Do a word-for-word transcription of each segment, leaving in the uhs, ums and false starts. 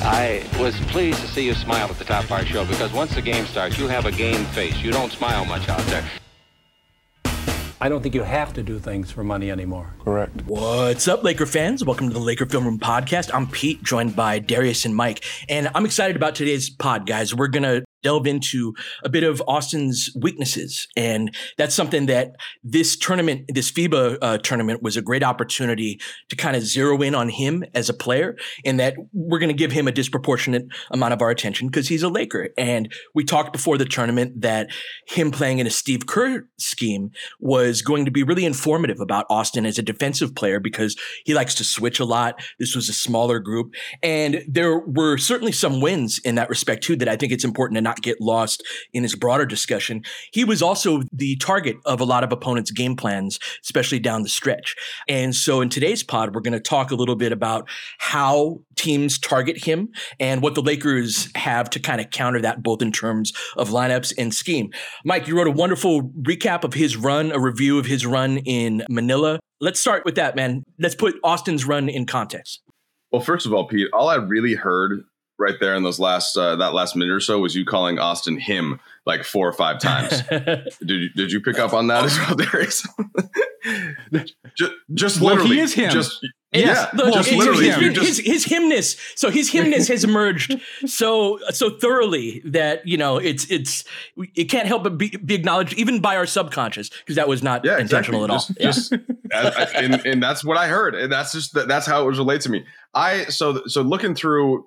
I was pleased to see you smile at the top of our show, because once the game starts, you have a game face. You don't smile much out there. I don't think you have to do things for money anymore. Correct. What's up, Laker fans? Welcome to the Laker Film Room Podcast. I'm Pete, joined by Darius and Mike. And I'm excited about today's pod, guys. We're going to delve into a bit of Austin's weaknesses. And that's something that this tournament, this FIBA uh, tournament, was a great opportunity to kind of zero in on him as a player, and that we're going to give him a disproportionate amount of our attention because he's a Laker. And we talked before the tournament that him playing in a Steve Kerr scheme was going to be really informative about Austin as a defensive player, because he likes to switch a lot. This was a smaller group. And there were certainly some wins in that respect too, that I think it's important to not get lost in his broader discussion. He was also the target of a lot of opponents' game plans, especially down the stretch. And so in today's pod, we're going to talk a little bit about how teams target him and what the Lakers have to kind of counter that, both in terms of lineups and scheme. Mike, you wrote a wonderful recap of his run, a review of his run in Manila. Let's start with that, man. Let's put Austin's run in context. Well, first of all, Pete, all I really heard right there in those last uh, that last minute or so was you calling Austin him like four or five times. did you did you pick up on that as well, Darius? just just well, literally, he is him. Just yes. yeah, well, just literally. His, just, his, his himness. So his himness has emerged so so thoroughly that you know it's it's it can't help but be, be acknowledged even by our subconscious, because that was not yeah, intentional exactly. at just, all. Just, yeah. I, and, and that's what I heard, and that's just that's how it was related to me. I so so looking through,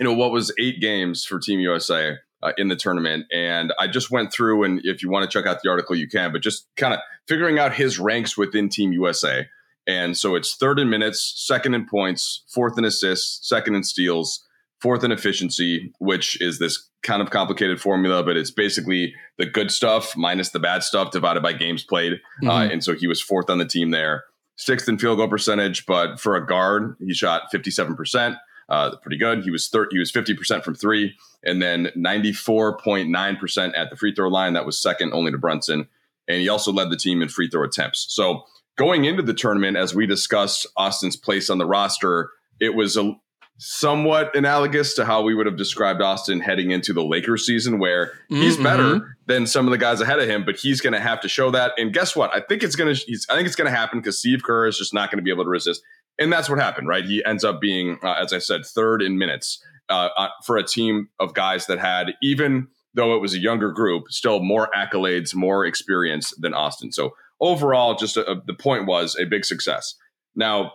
you know, what was eight games for Team U S A uh, in the tournament. And I just went through, and if you want to check out the article, you can, but just kind of figuring out his ranks within Team U S A. And so it's third in minutes, second in points, fourth in assists, second in steals, fourth in efficiency, which is this kind of complicated formula, but it's basically the good stuff minus the bad stuff divided by games played. Mm-hmm. Uh, and so he was fourth on the team there. Sixth in field goal percentage, but for a guard, he shot fifty-seven percent. Uh, pretty good. He was thirty, he was fifty percent from three, and then ninety-four point nine percent at the free throw line. That was second only to Brunson. And he also led the team in free throw attempts. So going into the tournament, as we discussed Austin's place on the roster, it was a, somewhat analogous to how we would have described Austin heading into the Lakers season, where he's mm-hmm. better than some of the guys ahead of him, but he's going to have to show that. And guess what? I think it's going to, I think it's going to happen, because Steve Kerr is just not going to be able to resist. And that's what happened, right? He ends up being, uh, as I said, third in minutes uh, uh, for a team of guys that had, even though it was a younger group, still more accolades, more experience than Austin. So overall, just a, a, the point was a big success. Now,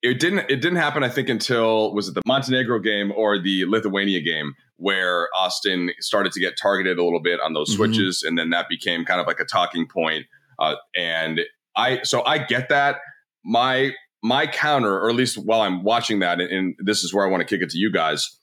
it didn't it didn't happen, I think, until, was it the Montenegro game or the Lithuania game, where Austin started to get targeted a little bit on those mm-hmm. switches, and then that became kind of like a talking point. Uh, and I so I get that. My... My counter, or at least while I'm watching that, and this is where I want to kick it to you guys,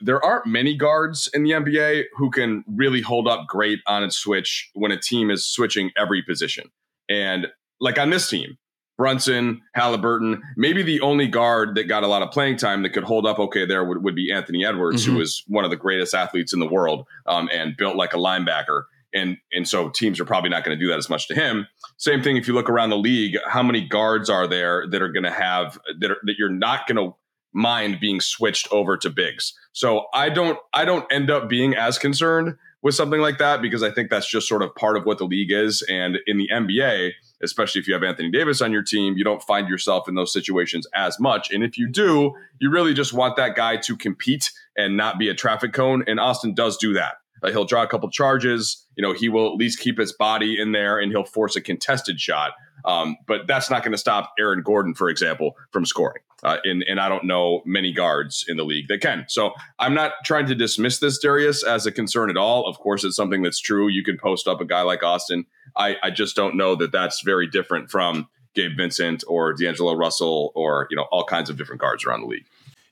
there aren't many guards in the N B A who can really hold up great on a switch when a team is switching every position. And like on this team, Brunson, Halliburton, maybe the only guard that got a lot of playing time that could hold up okay there would, would be Anthony Edwards, mm-hmm. who is one of the greatest athletes in the world um, and built like a linebacker. And and so teams are probably not going to do that as much to him. Same thing if you look around the league, how many guards are there that are going to have that are, that you're not going to mind being switched over to bigs? So I don't I don't end up being as concerned with something like that, because I think that's just sort of part of what the league is. And in the N B A, especially if you have Anthony Davis on your team, you don't find yourself in those situations as much. And if you do, you really just want that guy to compete and not be a traffic cone. And Austin does do that. Uh, he'll draw a couple charges. You know, he will at least keep his body in there, and he'll force a contested shot. Um, but that's not going to stop Aaron Gordon, for example, from scoring. Uh, and, and I don't know many guards in the league that can. So I'm not trying to dismiss this, Darius, as a concern at all. Of course, it's something that's true. You can post up a guy like Austin. I, I just don't know that that's very different from Gabe Vincent or D'Angelo Russell or, you know, all kinds of different guards around the league.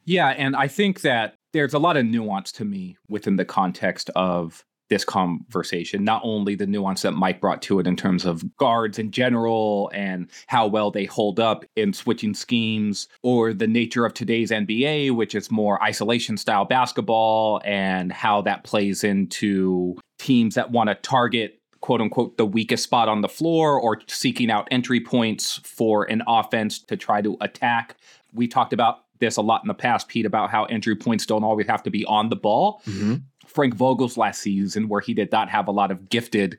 Yeah, and I think that there's a lot of nuance to me within the context of this conversation, not only the nuance that Mike brought to it in terms of guards in general and how well they hold up in switching schemes, or the nature of today's N B A, which is more isolation style basketball, and how that plays into teams that want to target, quote unquote, the weakest spot on the floor, or seeking out entry points for an offense to try to attack. We talked about this a lot in the past, Pete, about how entry points don't always have to be on the ball. Mm-hmm. Frank Vogel's last season, where he did not have a lot of gifted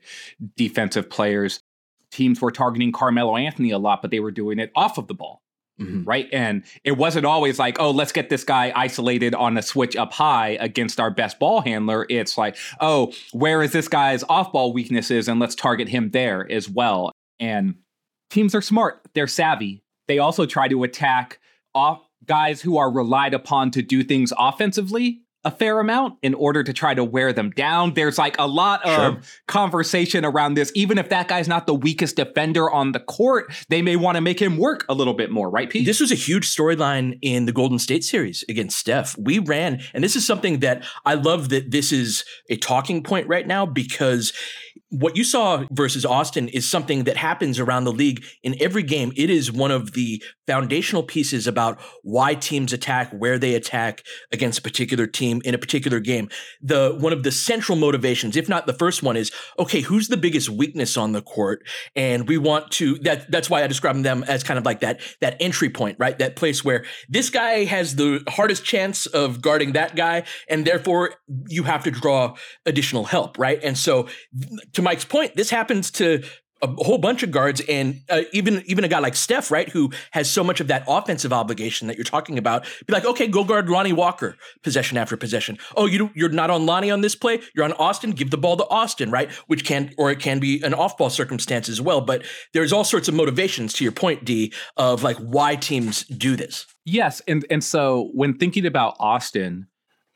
defensive players, teams were targeting Carmelo Anthony a lot, but they were doing it off of the ball, mm-hmm. right? And it wasn't always like, oh, let's get this guy isolated on a switch up high against our best ball handler. It's like, oh, where is this guy's off-ball weaknesses, and let's target him there as well. And teams are smart. They're savvy. They also try to attack off guys who are relied upon to do things offensively a fair amount in order to try to wear them down. There's like a lot of sure. conversation around this. Even if that guy's not the weakest defender on the court, they may want to make him work a little bit more, right, Pete? This was a huge storyline in the Golden State series against Steph. We ran, and this is something that I love that this is a talking point right now, because what you saw versus Austin is something that happens around the league in every game. It is one of the foundational pieces about why teams attack, where they attack against a particular team in a particular game. The one of the central motivations, if not the first one, is, okay, who's the biggest weakness on the court? And we want to, that, that's why I describe them as kind of like that, that entry point, right? That place where this guy has the hardest chance of guarding that guy, and therefore you have to draw additional help, right? And so to Mike's point, this happens to a whole bunch of guards, and uh, even even a guy like Steph, right, who has so much of that offensive obligation that you're talking about. Be like, okay, go guard Lonnie Walker possession after possession. Oh, you, you're not on Lonnie on this play. You're on Austin. Give the ball to Austin, right? Which can, or it can be an off-ball circumstance as well. But there's all sorts of motivations, to your point, D, of like why teams do this. Yes, and and so when thinking about Austin,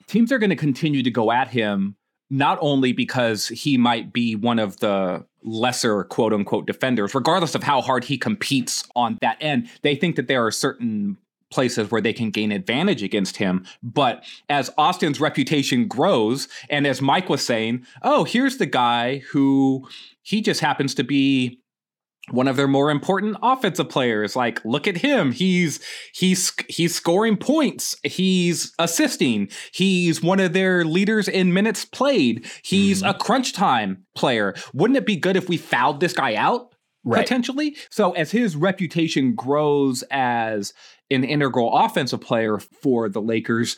teams are going to continue to go at him, not only because he might be one of the lesser quote unquote defenders, regardless of how hard he competes on that end. They think that there are certain places where they can gain advantage against him. But as Austin's reputation grows, and as Mike was saying, oh, here's the guy who he just happens to be one of their more important offensive players. Like, look at him. He's he's he's scoring points. He's assisting. He's one of their leaders in minutes played. He's mm. a crunch time player. Wouldn't it be good if we fouled this guy out, right, potentially? So as his reputation grows as an integral offensive player for the Lakers,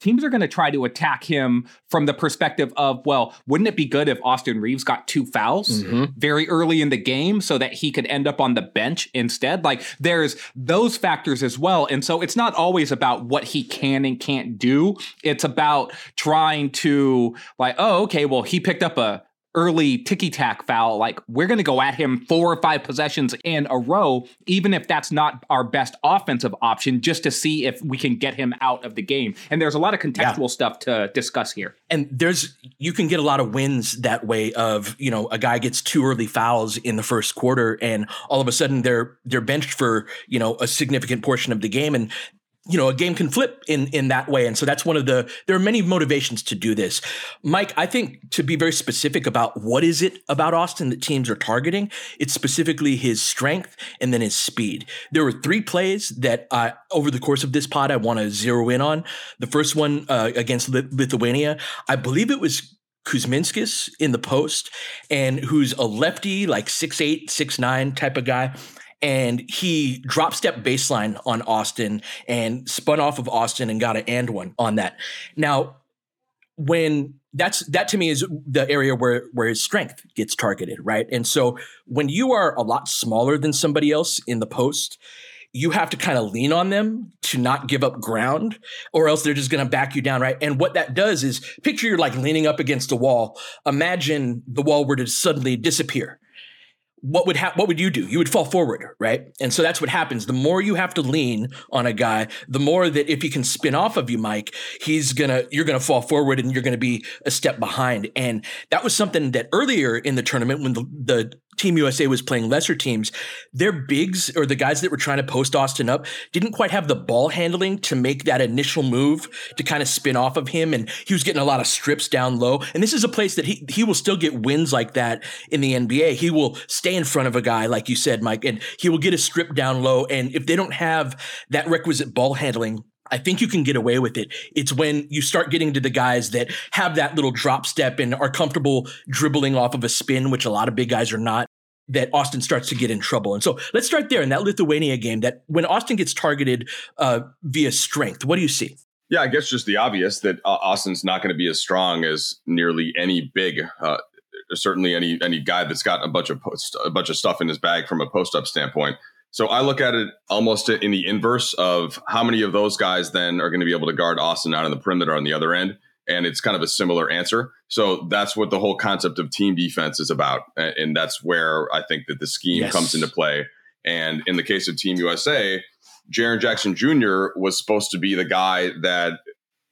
teams are going to try to attack him from the perspective of, well, wouldn't it be good if Austin Reaves got two fouls mm-hmm. very early in the game so that he could end up on the bench instead? Like, there's those factors as well. And so it's not always about what he can and can't do. It's about trying to, like, oh, okay, well, he picked up a early ticky-tack foul. Like, we're going to go at him four or five possessions in a row, even if that's not our best offensive option, just to see if we can get him out of the game. And there's a lot of contextual yeah. stuff to discuss here. And there's, you can get a lot of wins that way of, you know, a guy gets two early fouls in the first quarter, and all of a sudden they're, they're benched for, you know, a significant portion of the game. And you know, a game can flip in, in that way. And so that's one of the, there are many motivations to do this. Mike, I think to be very specific about what is it about Austin that teams are targeting, it's specifically his strength and then his speed. There were three plays that uh, over the course of this pod, I want to zero in on. The first one uh, against Lith- Lithuania, I believe it was Kuzminskis in the post, and who's a lefty, like six eight, six nine type of guy. And he drop step baseline on Austin and spun off of Austin and got an and one on that. Now, when that's that to me is the area where where his strength gets targeted, right? And so when you are a lot smaller than somebody else in the post, you have to kind of lean on them to not give up ground, or else they're just going to back you down, right? And what that does is, picture you're like leaning up against a wall. Imagine the wall were to suddenly disappear. What would ha- what would you do? You would fall forward, right? And so that's what happens. The more you have to lean on a guy, the more that if he can spin off of you, Mike, he's gonna you're gonna fall forward and you're gonna be a step behind. And that was something that earlier in the tournament, when the, the Team U S A was playing lesser teams, their bigs, or the guys that were trying to post Austin up, didn't quite have the ball handling to make that initial move to kind of spin off of him. And he was getting a lot of strips down low. And this is a place that he he will still get wins like that in the N B A. He will stay in front of a guy, like you said, Mike, and he will get a strip down low. And if they don't have that requisite ball handling, I think you can get away with it. It's when you start getting to the guys that have that little drop step and are comfortable dribbling off of a spin, which a lot of big guys are not, that Austin starts to get in trouble. And so let's start there in that Lithuania game, that when Austin gets targeted uh, via strength, what do you see? Yeah, I guess just the obvious that uh, Austin's not going to be as strong as nearly any big, uh, certainly any any guy that's got a bunch of post, a bunch of stuff in his bag from a post-up standpoint. So I look at it almost in the inverse of how many of those guys then are going to be able to guard Austin out on the perimeter on the other end. And it's kind of a similar answer. So that's what the whole concept of team defense is about. And that's where I think that the scheme yes. comes into play. And in the case of Team U S A, Jaren Jackson Junior was supposed to be the guy that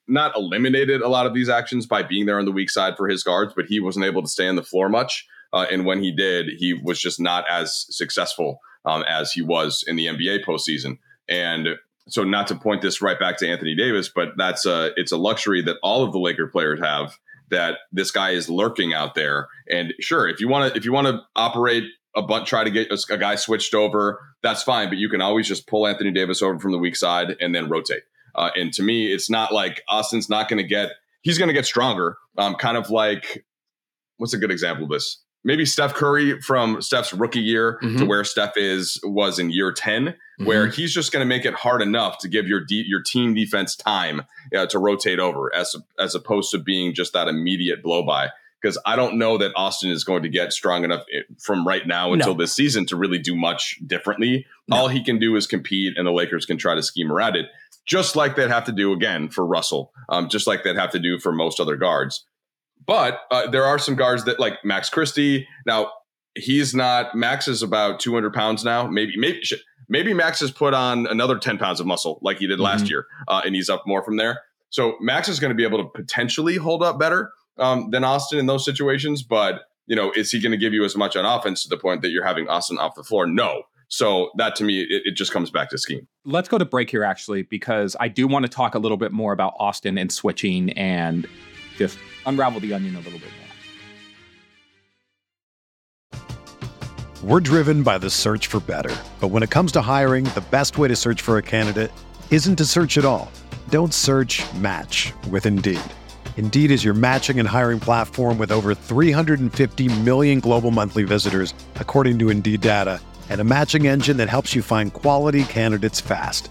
not eliminated a lot of these actions by being there on the weak side for his guards, but he wasn't able to stay on the floor much. Uh, and when he did, he was just not as successful Um, as he was in the N B A postseason. And so, not to point this right back to Anthony Davis, but that's a, it's a luxury that all of the Laker players have, that this guy is lurking out there. And sure, if you want to, if you want to operate a bunch, try to get a, a guy switched over, that's fine. But you can always just pull Anthony Davis over from the weak side and then rotate. Uh, and to me, it's not like Austin's not going to get, he's going to get stronger. Um, kind of like, what's a good example of this? Maybe Steph Curry from Steph's rookie year mm-hmm. to where Steph is was in year ten, mm-hmm. where he's just going to make it hard enough to give your de- your team defense time uh, to rotate over, as as opposed to being just that immediate blow by. Because I don't know that Austin is going to get strong enough from right now until no. this season to really do much differently. No. All he can do is compete, and the Lakers can try to scheme around it, just like they'd have to do again for Russell, um, just like they'd have to do for most other guards. But uh, there are some guards that, like Max Christie. Now, he's not – Max is about two hundred pounds now. Maybe maybe maybe Max has put on another ten pounds of muscle like he did mm-hmm. last year, uh, and he's up more from there. So Max is going to be able to potentially hold up better um, than Austin in those situations. But, you know, is he going to give you as much on offense to the point that you're having Austin off the floor? No. So that, to me, it, it just comes back to scheme. Let's go to break here, actually, because I do want to talk a little bit more about Austin and switching and just – unravel the onion a little bit more. We're driven by the search for better. But when it comes to hiring, the best way to search for a candidate isn't to search at all. Don't search, match with Indeed. Indeed is your matching and hiring platform with over three hundred fifty million global monthly visitors, according to Indeed data, and a matching engine that helps you find quality candidates fast.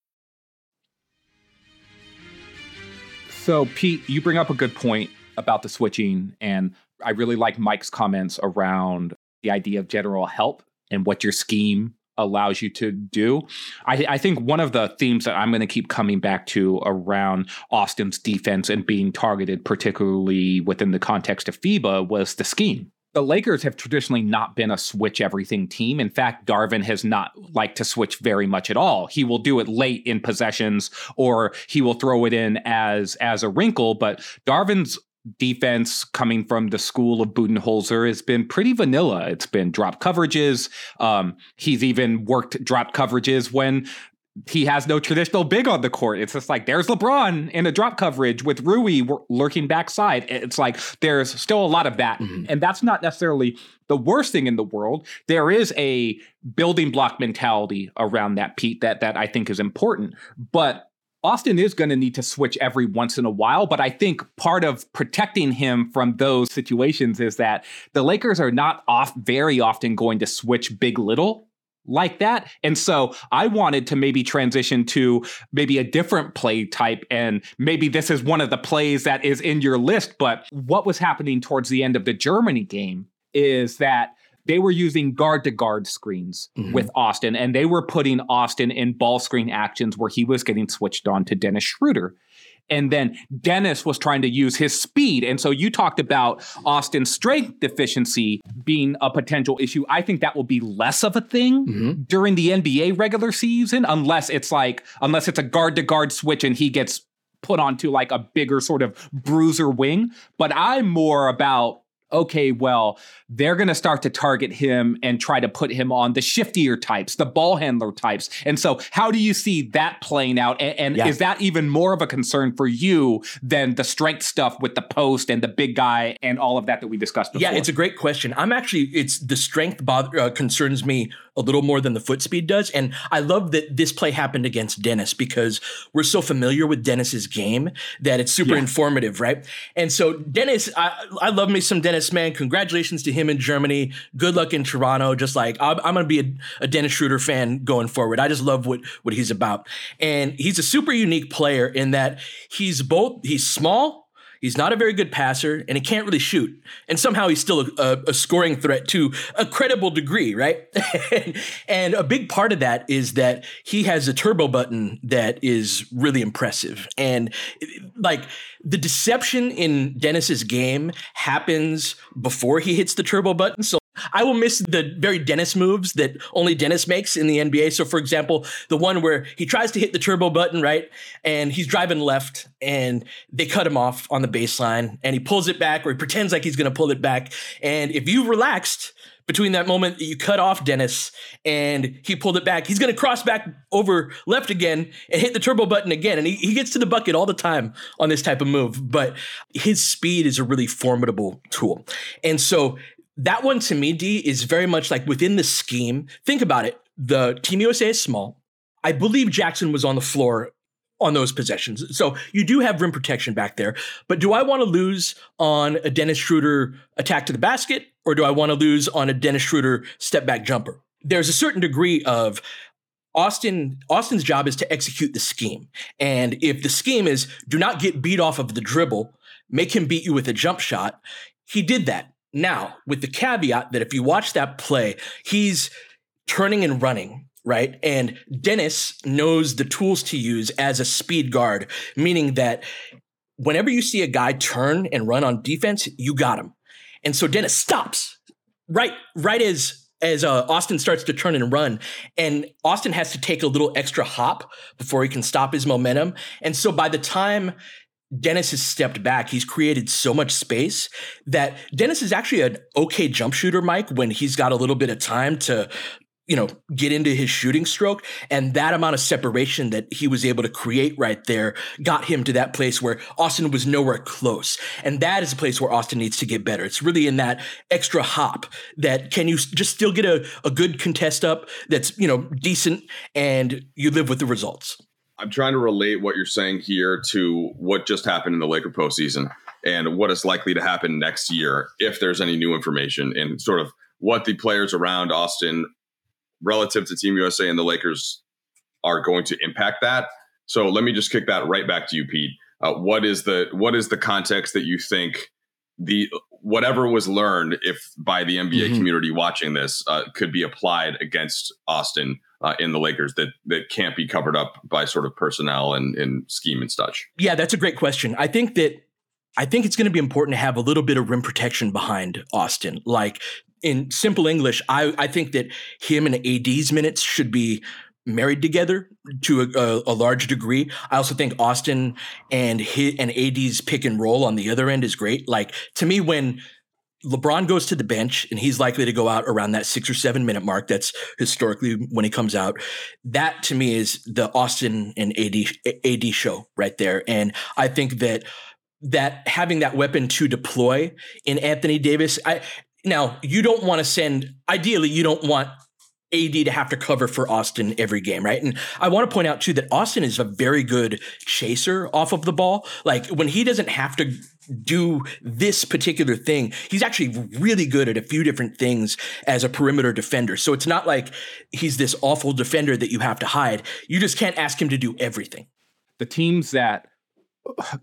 So, Pete, you bring up a good point about the switching, and I really like Mike's comments around the idea of general help and what your scheme allows you to do. I, I think one of the themes that I'm going to keep coming back to around Austin's defense and being targeted, particularly within the context of FIBA, was the scheme. The Lakers have traditionally not been a switch everything team. In fact, Darvin has not liked to switch very much at all. He will do it late in possessions, or he will throw it in as as a wrinkle. But Darvin's defense, coming from the school of Budenholzer, has been pretty vanilla. It's been drop coverages. Um, he's even worked drop coverages when he has no traditional big on the court. It's just like, there's LeBron in a drop coverage with Rui lurking backside. It's like, there's still a lot of that. Mm-hmm. And that's not necessarily the worst thing in the world. There is a building block mentality around that, Pete, that, that I think is important. But Austin is going to need to switch every once in a while. But I think part of protecting him from those situations is that the Lakers are not off very often going to switch big little like that. And so I wanted to maybe transition to maybe a different play type. And maybe this is one of the plays that is in your list. But what was happening towards the end of the Germany game is that they were using guard-to-guard screens mm-hmm. with Austin, and they were putting Austin in ball screen actions where he was getting switched on to Dennis Schroeder. And then Dennis was trying to use his speed. And so you talked about Austin's strength deficiency being a potential issue. I think that will be less of a thing mm-hmm. during the N B A regular season, unless it's like, unless it's a guard to guard switch and he gets put onto like a bigger sort of bruiser wing. But I'm more about, okay, well, they're going to start to target him and try to put him on the shiftier types, the ball handler types. And so how do you see that playing out? And, and yeah. is that even more of a concern for you than the strength stuff with the post and the big guy and all of that that we discussed before? Yeah, it's a great question. I'm actually, it's the strength bother, uh, concerns me a little more than the foot speed does. And I love that this play happened against Dennis, because we're so familiar with Dennis's game that it's super yeah. informative, right? And so Dennis, I, I love me some Dennis, man. Congratulations to him in Germany. Good luck in Toronto. Just like, I'm, I'm going to be a, a Dennis Schroeder fan going forward. I just love what, what he's about. And he's a super unique player in that he's both, he's small, he's not a very good passer, and he can't really shoot. And somehow he's still a, a, a scoring threat to a credible degree, right? and, and a big part of that is that he has a turbo button that is really impressive. And like, the deception in Dennis's game happens before he hits the turbo button. So I will miss the very Dennis moves that only Dennis makes in the N B A. So, for example, the one where he tries to hit the turbo button, right? And he's driving left, and they cut him off on the baseline, and he pulls it back, or he pretends like he's going to pull it back. And if you relaxed between that moment that you cut off Dennis and he pulled it back, he's going to cross back over left again and hit the turbo button again. And he, he gets to the bucket all the time on this type of move. But his speed is a really formidable tool. And so that one, to me, D, is very much like within the scheme. Think about it. The Team U S A is small. I believe Jackson was on the floor on those possessions. So you do have rim protection back there. But do I want to lose on a Dennis Schroeder attack to the basket, or do I want to lose on a Dennis Schroeder step back jumper? There's a certain degree of Austin. Austin's job is to execute the scheme. And if the scheme is do not get beat off of the dribble, make him beat you with a jump shot, he did that. Now, with the caveat that if you watch that play, he's turning and running, right? And Dennis knows the tools to use as a speed guard, meaning that whenever you see a guy turn and run on defense, you got him. And so Dennis stops right, right as as uh, Austin starts to turn and run. And Austin has to take a little extra hop before he can stop his momentum. And so by the time Dennis has stepped back, he's created so much space that Dennis is actually an okay jump shooter, Mike, when he's got a little bit of time to you know, get into his shooting stroke. And that amount of separation that he was able to create right there got him to that place where Austin was nowhere close. And that is a place where Austin needs to get better. It's really in that extra hop that can you just still get a, a good contest up that's, you know, decent, and you live with the results. I'm trying to relate what you're saying here to what just happened in the Laker postseason and what is likely to happen next year if there's any new information, and sort of what the players around Austin relative to Team U S A and the Lakers are going to impact that. So let me just kick that right back to you, Pete. Uh, what is the what is the context that you think the whatever was learned if by the N B A mm-hmm. community watching this uh, could be applied against Austin uh, in the Lakers that that can't be covered up by sort of personnel and, and scheme and such? Yeah, that's a great question. I think that I think it's going to be important to have a little bit of rim protection behind Austin. Like, in simple English, I, I think that him and A D's minutes should be married together to a, a, a large degree. I also think Austin and his, and A D's pick and roll on the other end is great. Like, to me, when LeBron goes to the bench and he's likely to go out around that six or seven minute mark, that's historically when he comes out. That to me is the Austin and A D, A D show right there. And I think that that having that weapon to deploy in Anthony Davis, I, Now, you don't want to send – ideally, you don't want A D to have to cover for Austin every game, right? And I want to point out, too, that Austin is a very good chaser off of the ball. Like, when he doesn't have to do this particular thing, he's actually really good at a few different things as a perimeter defender. So it's not like he's this awful defender that you have to hide. You just can't ask him to do everything. The teams that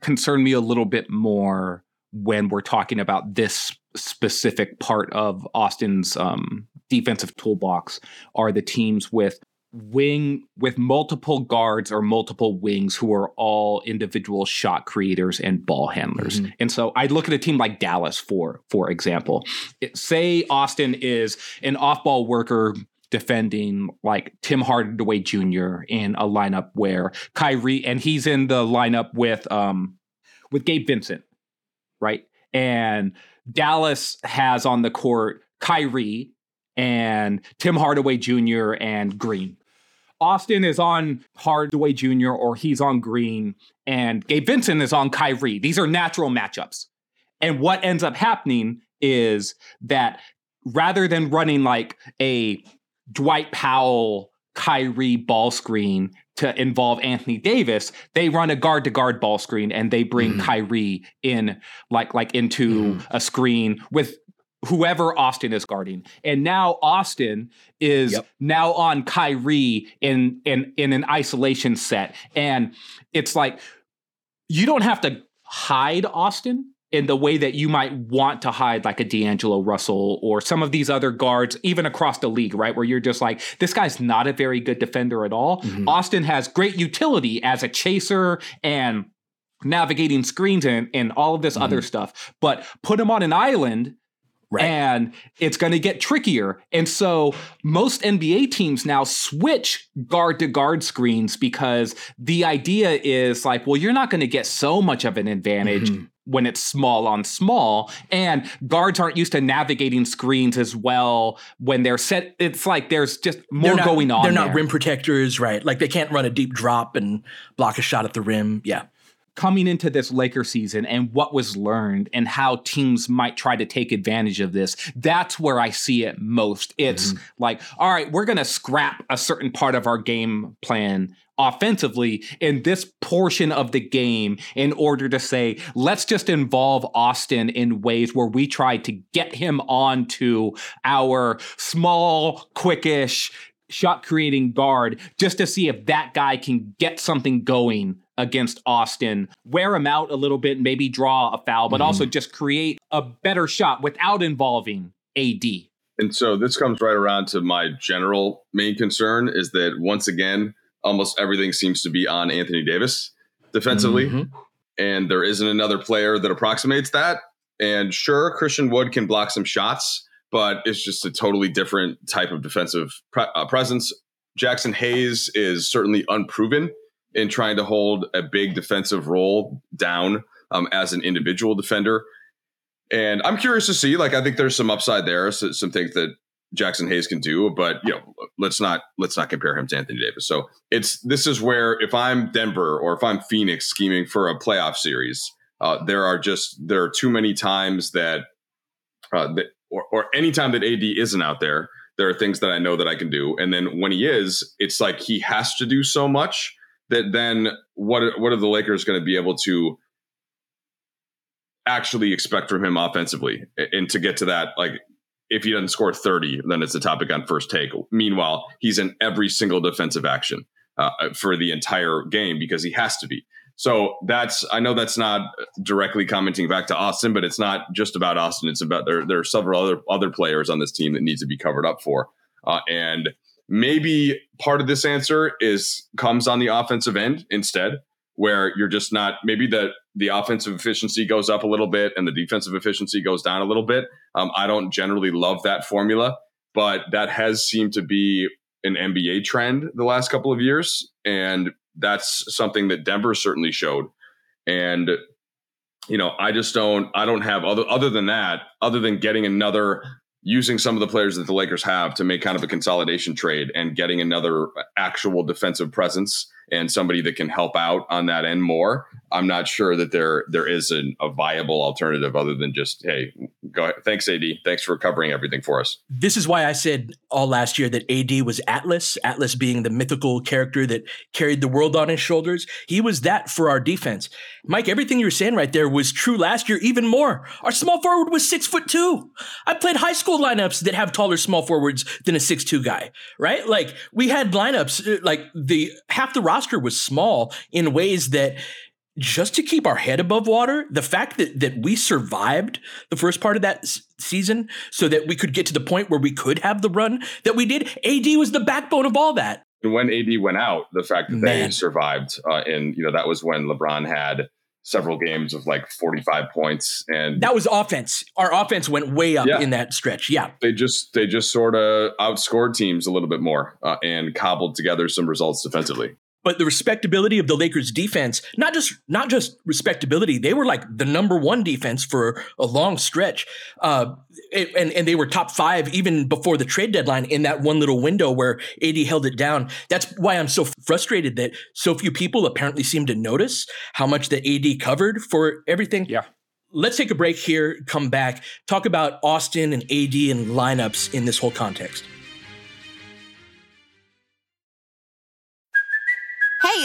concern me a little bit more when we're talking about this specific part of Austin's um, defensive toolbox are the teams with wing with multiple guards or multiple wings who are all individual shot creators and ball handlers. Mm-hmm. And so I look at a team like Dallas, for for example. It, say Austin is an off-ball worker defending like Tim Hardaway Junior in a lineup where Kyrie, and he's in the lineup with um, with Gabe Vincent, right? And Dallas has on the court Kyrie and Tim Hardaway Junior and Green. Austin is on Hardaway Junior or he's on Green, and Gabe Vincent is on Kyrie. These are natural matchups. And what ends up happening is that rather than running like a Dwight Powell, Kyrie ball screen to involve Anthony Davis, they run a guard to guard ball screen and they bring mm. Kyrie in like like into mm. a screen with whoever Austin is guarding. And now Austin is yep. now on Kyrie in, in in an isolation set. And it's like, you don't have to hide Austin in the way that you might want to hide like a D'Angelo Russell or some of these other guards, even across the league, right? Where you're just like, this guy's not a very good defender at all. Mm-hmm. Austin has great utility as a chaser and navigating screens and, and all of this mm-hmm. other stuff, but put him on an island right. and it's going to get trickier. And so most N B A teams now switch guard to guard screens because the idea is like, well, you're not going to get so much of an advantage mm-hmm. when it's small on small, and guards aren't used to navigating screens as well when they're set. It's like there's just more not, going on. They're not there. Rim protectors, right? Like they can't run a deep drop and block a shot at the rim. Yeah. Coming into this Laker season and what was learned and how teams might try to take advantage of this, that's where I see it most. It's mm-hmm. like, all right, we're going to scrap a certain part of our game plan offensively in this portion of the game in order to say, let's just involve Austin in ways where we try to get him onto our small, quickish, shot-creating guard just to see if that guy can get something going against Austin, wear him out a little bit, maybe draw a foul, but mm. also just create a better shot without involving A D. And so this comes right around to my general main concern is that once again, almost everything seems to be on Anthony Davis defensively. Mm-hmm. And there isn't another player that approximates that. And sure, Christian Wood can block some shots, but it's just a totally different type of defensive pre- uh, presence. Jackson Hayes is certainly unproven in trying to hold a big defensive role down um, as an individual defender. And I'm curious to see, like, I think there's some upside there, so, some things that Jackson Hayes can do, but you know, let's not let's not compare him to Anthony Davis. So it's this is where if I'm Denver or if I'm Phoenix scheming for a playoff series, uh, there are just there are too many times that, uh, that or, or any time that A D isn't out there, there are things that I know that I can do, and then when he is, it's like he has to do so much that then what what are the Lakers going to be able to actually expect from him offensively? And to get to that, like, if he doesn't score thirty, then it's a topic on First Take. Meanwhile, he's in every single defensive action uh, for the entire game because he has to be. So that's, I know that's not directly commenting back to Austin, but it's not just about Austin. It's about there, there are several other, other players on this team that need to be covered up for. Uh, and maybe part of this answer is comes on the offensive end instead, where you're just not, maybe the, the offensive efficiency goes up a little bit and the defensive efficiency goes down a little bit. Um, I don't generally love that formula, but that has seemed to be an N B A trend the last couple of years. And that's something that Denver certainly showed. And, you know, I just don't, I don't have other, other than that, other than getting another, using some of the players that the Lakers have to make kind of a consolidation trade and getting another actual defensive presence and somebody that can help out on that end more, I'm not sure that there there is an, a viable alternative other than just, hey, go ahead. Thanks, A D. Thanks for covering everything for us. This is why I said all last year that A D was Atlas, Atlas being the mythical character that carried the world on his shoulders. He was that for our defense. Mike, everything you were saying right there was true last year, even more. Our small forward was six foot two. I played high school lineups that have taller small forwards than a six two guy, right? Like, we had lineups, like the half the roster roster was small in ways that just to keep our head above water, the fact that that we survived the first part of that s- season so that we could get to the point where we could have the run that we did, A D was the backbone of all that. And when A D went out, the fact that Man. they survived, uh, and you know, that was when LeBron had several games of like forty-five points, and that was offense. Our offense went way up yeah. in that stretch. Yeah, they just they just sort of outscored teams a little bit more uh, and cobbled together some results defensively. But the respectability of the Lakers defense, not just not just respectability, they were like the number one defense for a long stretch. Uh, and, and they were top five even before the trade deadline in that one little window where A D held it down. That's why I'm so frustrated that so few people apparently seem to notice how much the A D covered for everything. Yeah. Let's take a break here, come back, talk about Austin and A D and lineups in this whole context. Hey,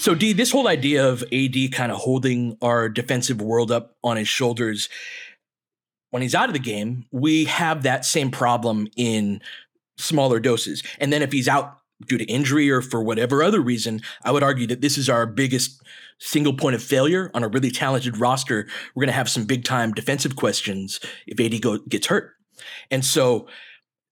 So, D, this whole idea of A D kind of holding our defensive world up on his shoulders, when he's out of the game, we have that same problem in smaller doses. And then if he's out due to injury or for whatever other reason, I would argue that this is our biggest single point of failure on a really talented roster. We're going to have some big-time defensive questions if A D go, gets hurt. And so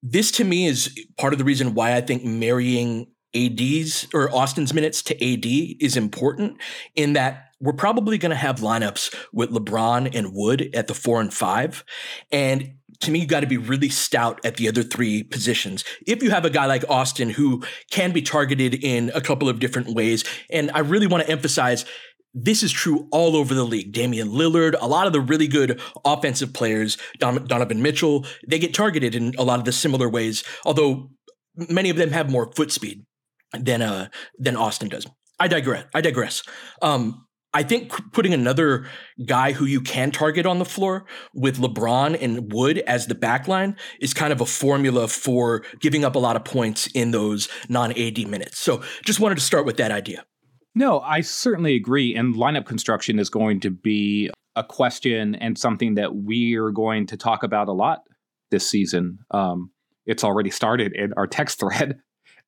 this, to me, is part of the reason why I think marrying A D's or Austin's minutes to A D is important, in that we're probably going to have lineups with LeBron and Wood at the four and five. And to me, you got to be really stout at the other three positions. If you have a guy like Austin who can be targeted in a couple of different ways, and I really want to emphasize this is true all over the league. Damian Lillard, a lot of the really good offensive players, Don- Donovan Mitchell, they get targeted in a lot of the similar ways, although many of them have more foot speed than uh than Austin does. I digress. I digress. Um, I think putting another guy who you can target on the floor with LeBron and Wood as the backline is kind of a formula for giving up a lot of points in those non-A D minutes. So just wanted to start with that idea. No, I certainly agree. And lineup construction is going to be a question and something that we are going to talk about a lot this season. Um, it's already started in our text thread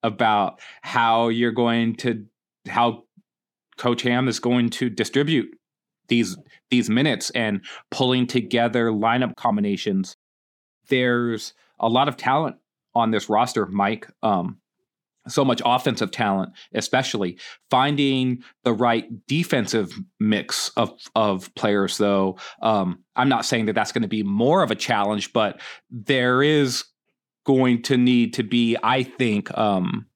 about how you're going to, how Coach Ham is going to distribute these these minutes and pulling together lineup combinations. There's a lot of talent on this roster, Mike. Um, so much offensive talent, especially finding the right defensive mix of of players. Though um, I'm not saying that that's going to be more of a challenge, but there is going to need to be, I think, um,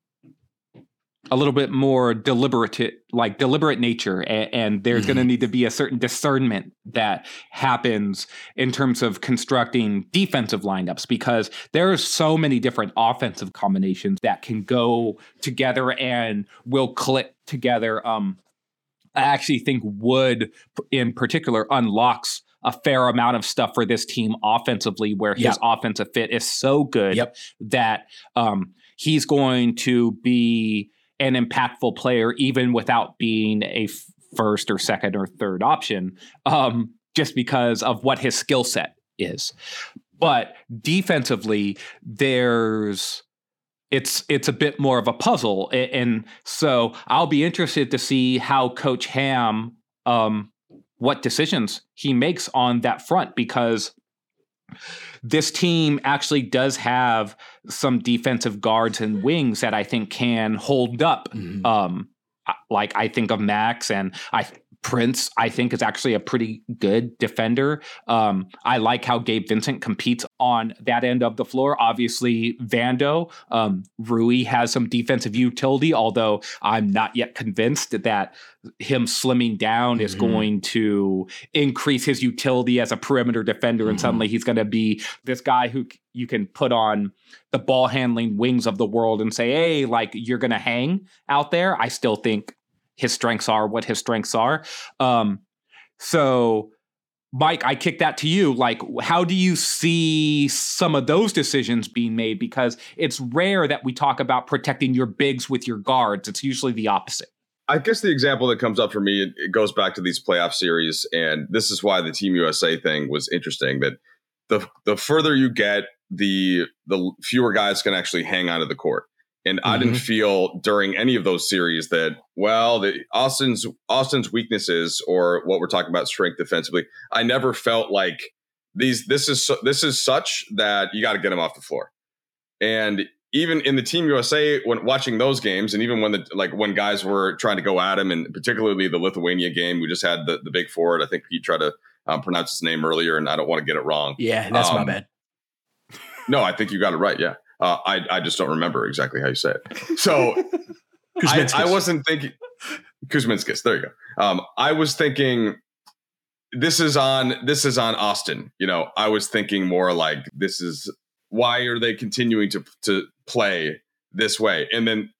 a little bit more deliberate, like deliberate nature. And, and there's mm-hmm. going to need to be a certain discernment that happens in terms of constructing defensive lineups, because there are so many different offensive combinations that can go together and will click together. Um, I actually think Wood in particular unlocks a fair amount of stuff for this team offensively, where his yep. offensive fit is so good yep. that um, he's going to be an impactful player, even without being a first or second or third option, um, just because of what his skill set is. But defensively, there's it's it's a bit more of a puzzle. And so I'll be interested to see how Coach Ham um, what decisions he makes on that front, because this team actually does have some defensive guards and wings that I think can hold up. Mm-hmm. Um, like I think of Max and I Prince, I think is actually a pretty good defender. Um, I like how Gabe Vincent competes on that end of the floor. Obviously, Vando, um, Rui has some defensive utility, although I'm not yet convinced that him slimming down mm-hmm. is going to increase his utility as a perimeter defender. Mm-hmm. And suddenly he's going to be this guy who you can put on the ball handling wings of the world and say, hey, like you're going to hang out there. I still think his strengths are what his strengths are. Um, so, Mike, I kick that to you. Like, how do you see some of those decisions being made? Because it's rare that we talk about protecting your bigs with your guards. It's usually the opposite. I guess the example that comes up for me, it, it goes back to these playoff series. And this is why the Team U S A thing was interesting, that the the further you get, the the fewer guys can actually hang onto the court. And mm-hmm. I didn't feel during any of those series that, well, the Austin's Austin's weaknesses or what we're talking about strength defensively, I never felt like these. This is this is such that you got to get him off the floor. And even in the Team U S A, when watching those games, and even when the like when guys were trying to go at him, and particularly the Lithuania game, we just had the the big forward. I think Pete tried to um, pronounce his name earlier, and I don't want to get it wrong. Yeah, that's um, my bad. No, I think you got it right. Yeah. Uh, I I just don't remember exactly how you said it. So I, I wasn't thinking Kuzminskis. There you go. Um, I was thinking this is on this is on Austin. You know, I was thinking more like this is why are they continuing to to play this way? And then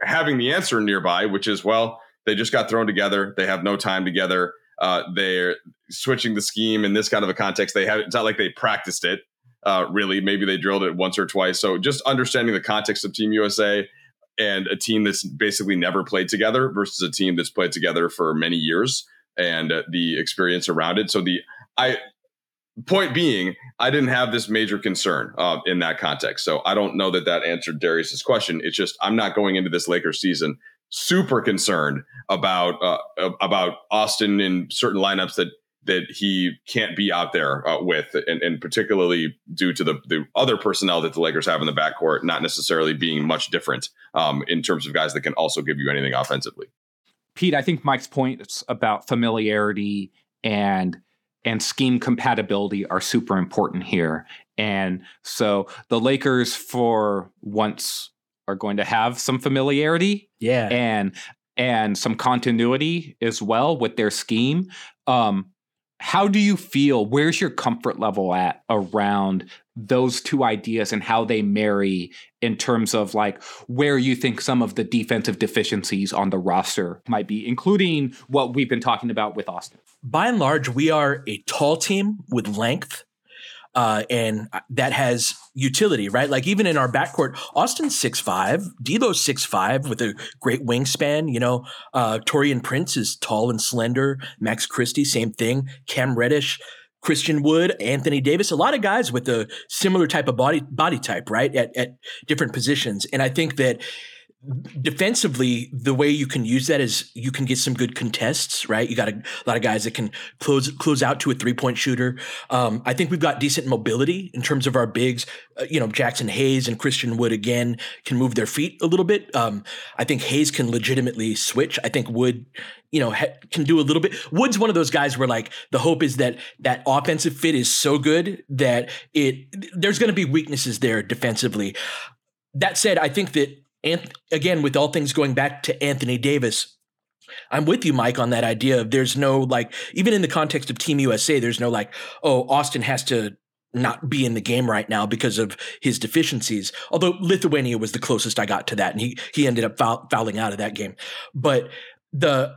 having the answer nearby, which is, well, they just got thrown together. They have no time together. Uh, they're switching the scheme in this kind of a context. They have it's not like they practiced it. Uh, really, maybe they drilled it once or twice. So just understanding the context of Team U S A and a team that's basically never played together versus a team that's played together for many years and uh, the experience around it. So the I point being, I didn't have this major concern uh, in that context. So I don't know that that answered Darius's question. It's just I'm not going into this Lakers season super concerned about uh, about Austin in certain lineups that that he can't be out there uh, with, and, and particularly due to the, the other personnel that the Lakers have in the backcourt, not necessarily being much different um, in terms of guys that can also give you anything offensively. Pete, I think Mike's points about familiarity and and scheme compatibility are super important here. And so the Lakers for once are going to have some familiarity yeah, and, and some continuity as well with their scheme. Um, how do you feel? Where's your comfort level at around those two ideas and how they marry in terms of like where you think some of the defensive deficiencies on the roster might be, including what we've been talking about with Austin? By and large, we are a tall team with length. Uh, and that has utility, right? Like even in our backcourt, Austin's six five, D'Lo's six five with a great wingspan. You know, uh, Taurean Prince is tall and slender. Max Christie, same thing. Cam Reddish, Christian Wood, Anthony Davis, a lot of guys with a similar type of body body type, right? At, at different positions. And I think that defensively, the way you can use that is you can get some good contests, right? You got a, a lot of guys that can close close out to a three-point shooter. Um, I think we've got decent mobility in terms of our bigs. Uh, you know, Jackson Hayes and Christian Wood, again, can move their feet a little bit. Um, I think Hayes can legitimately switch. I think Wood, you know, ha- can do a little bit. Wood's one of those guys where, like, the hope is that that offensive fit is so good that it there's going to be weaknesses there defensively. That said, I think that And again, with all things going back to Anthony Davis, I'm with you, Mike, on that idea of there's no, like, even in the context of Team U S A, there's no like, oh, Austin has to not be in the game right now because of his deficiencies. Although Lithuania was the closest I got to that, and he he ended up foul, fouling out of that game. But the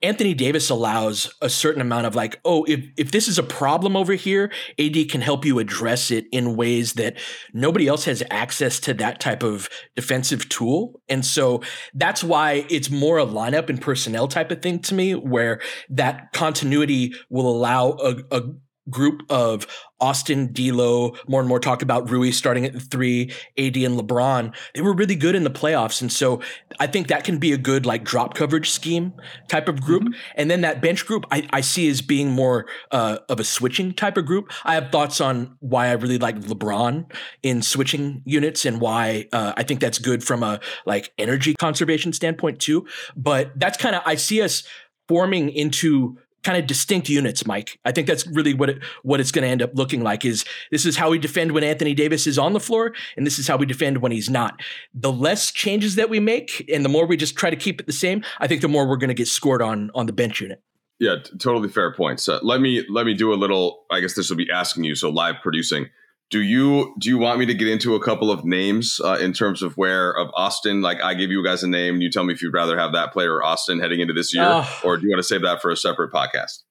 Anthony Davis allows a certain amount of like, oh, if, if this is a problem over here, A D can help you address it in ways that nobody else has access to that type of defensive tool. And so that's why it's more a lineup and personnel type of thing to me, where that continuity will allow a, a group of Austin, D'Lo, more and more talk about Rui starting at the three, A D and LeBron. They were really good in the playoffs. And so I think that can be a good like drop coverage scheme type of group. Mm-hmm. And then that bench group I, I see as being more uh, of a switching type of group. I have thoughts on why I really like LeBron in switching units and why uh, I think that's good from a like energy conservation standpoint too. But that's kind of, I see us forming into kind of distinct units, Mike. I think that's really what it, what it's going to end up looking like is this is how we defend when Anthony Davis is on the floor, and this is how we defend when he's not. The less changes that we make and the more we just try to keep it the same, I think the more we're going to get scored on on the bench unit. Yeah, t- totally fair points. So let me let me do a little, I guess this will be asking you, so live producing. Do you do you want me to get into a couple of names uh, in terms of where of Austin? Like I give you guys a name, you tell me if you'd rather have that player or Austin heading into this year, oh. or do you want to save that for a separate podcast?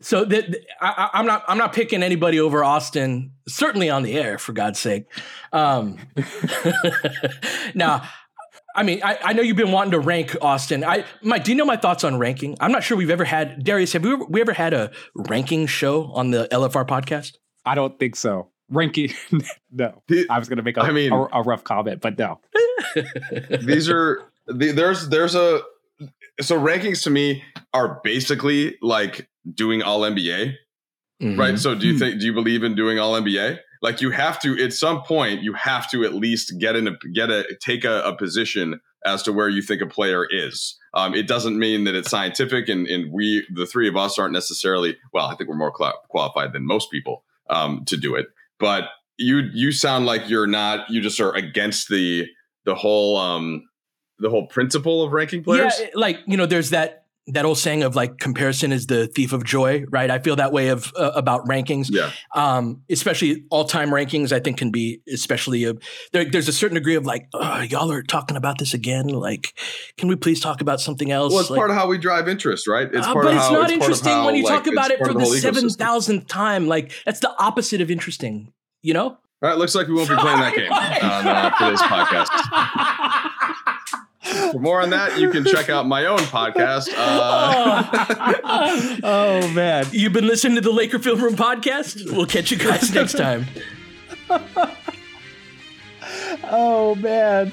So the, the, I, I'm not I'm not picking anybody over Austin, certainly on the air, for God's sake. Um, now, I mean, I, I know you've been wanting to rank Austin. I Mike, do you know my thoughts on ranking? I'm not sure we've ever had Darius. Have we ever, we ever had a ranking show on the L F R podcast? I don't think so. Ranky, no. I was going to make a, I mean, a, a rough comment, but no. These are the, there's there's a so rankings to me are basically like doing all N B A, mm-hmm. right? So do you think do you believe in doing all N B A? Like you have to at some point you have to at least get in a get a take a, a position as to where you think a player is. Um, it doesn't mean that it's scientific, and and we the three of us aren't necessarily well. I think we're more cl- qualified than most people um, to do it. But you you sound like you're not you just are against the the whole um, the whole principle of ranking players. Yeah, like you know, there's that that old saying of like comparison is the thief of joy, right? I feel that way of uh, about rankings. Yeah, um, especially all time rankings. I think can be especially a, there, there's a certain degree of like oh, y'all are talking about this again. Like, can we please talk about something else? Well, it's like, part of how we drive interest, right? It's uh, part but of it's how, not it's interesting how, when you like, talk about it for the seven thousandth time. Like that's the opposite of interesting. You know? All right. Looks like we won't be playing that game uh, no, for this podcast. For more on that, you can check out my own podcast. Uh, oh. oh, man. You've been listening to the Laker Film Room podcast. We'll catch you guys next time. Oh, man.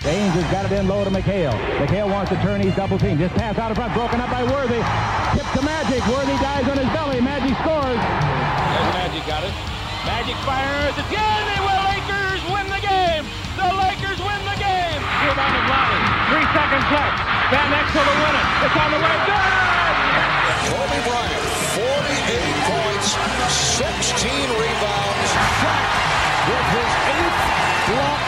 James has got it in low to McHale. McHale wants to turn his double team. Just pass out in front, broken up by Worthy. Tip to Magic. Worthy dies on his belly. Magic scores. There's Magic got it. Magic fires. It's good. They will. Lakers win the game. The Lakers win the game. Rebounded Lonnie. Three seconds left. Van Exel to win it. It's on the way. Good. Kobe Bryant, forty-eight points, sixteen rebounds. Shaq with his eighth block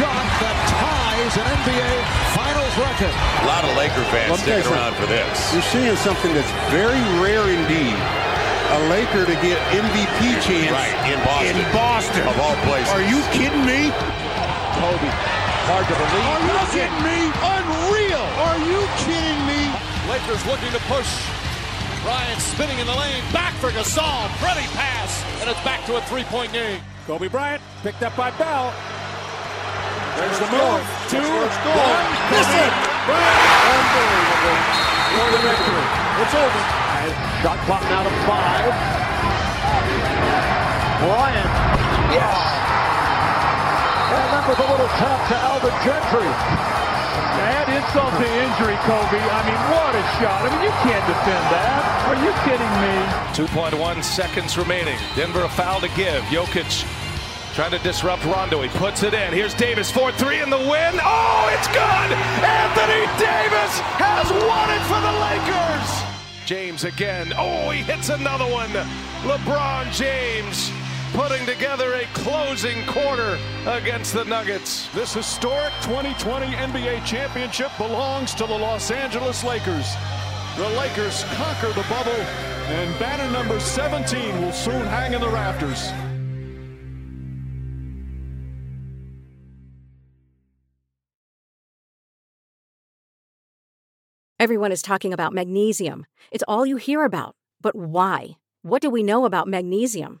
shot that ties an N B A Finals record. A lot of Laker fans sticking around for this. You're seeing something that's very rare indeed. a Laker to get M V P chance right, in, Boston. in Boston. Of all places. Are you kidding me? Kobe, hard to believe. Are you kidding me? Unreal. Are you kidding me? Lakers looking to push. Bryant spinning in the lane. Back for Gasol. Pretty pass. And it's back to a three-point game. Kobe Bryant picked up by Bell. There's the move. Two, one, miss it. Unbelievable. For the victory. It's over. Shot clock now to five. Bryant. Yes. And that was a little tap to Alvin Gentry. To add insult to injury, Kobe. I mean, what a shot. I mean, you can't defend that. Are you kidding me? two point one seconds remaining. Denver a foul to give. Jokic. Trying to disrupt Rondo. He puts it in. Here's Davis. four three in the win. Oh, it's good! Anthony Davis has won it for the Lakers! James again. Oh, he hits another one. LeBron James putting together a closing quarter against the Nuggets. This historic twenty twenty N B A championship belongs to the Los Angeles Lakers. The Lakers conquer the bubble, and banner number seventeen will soon hang in the rafters. Everyone is talking about magnesium. It's all you hear about. But why? What do we know about magnesium?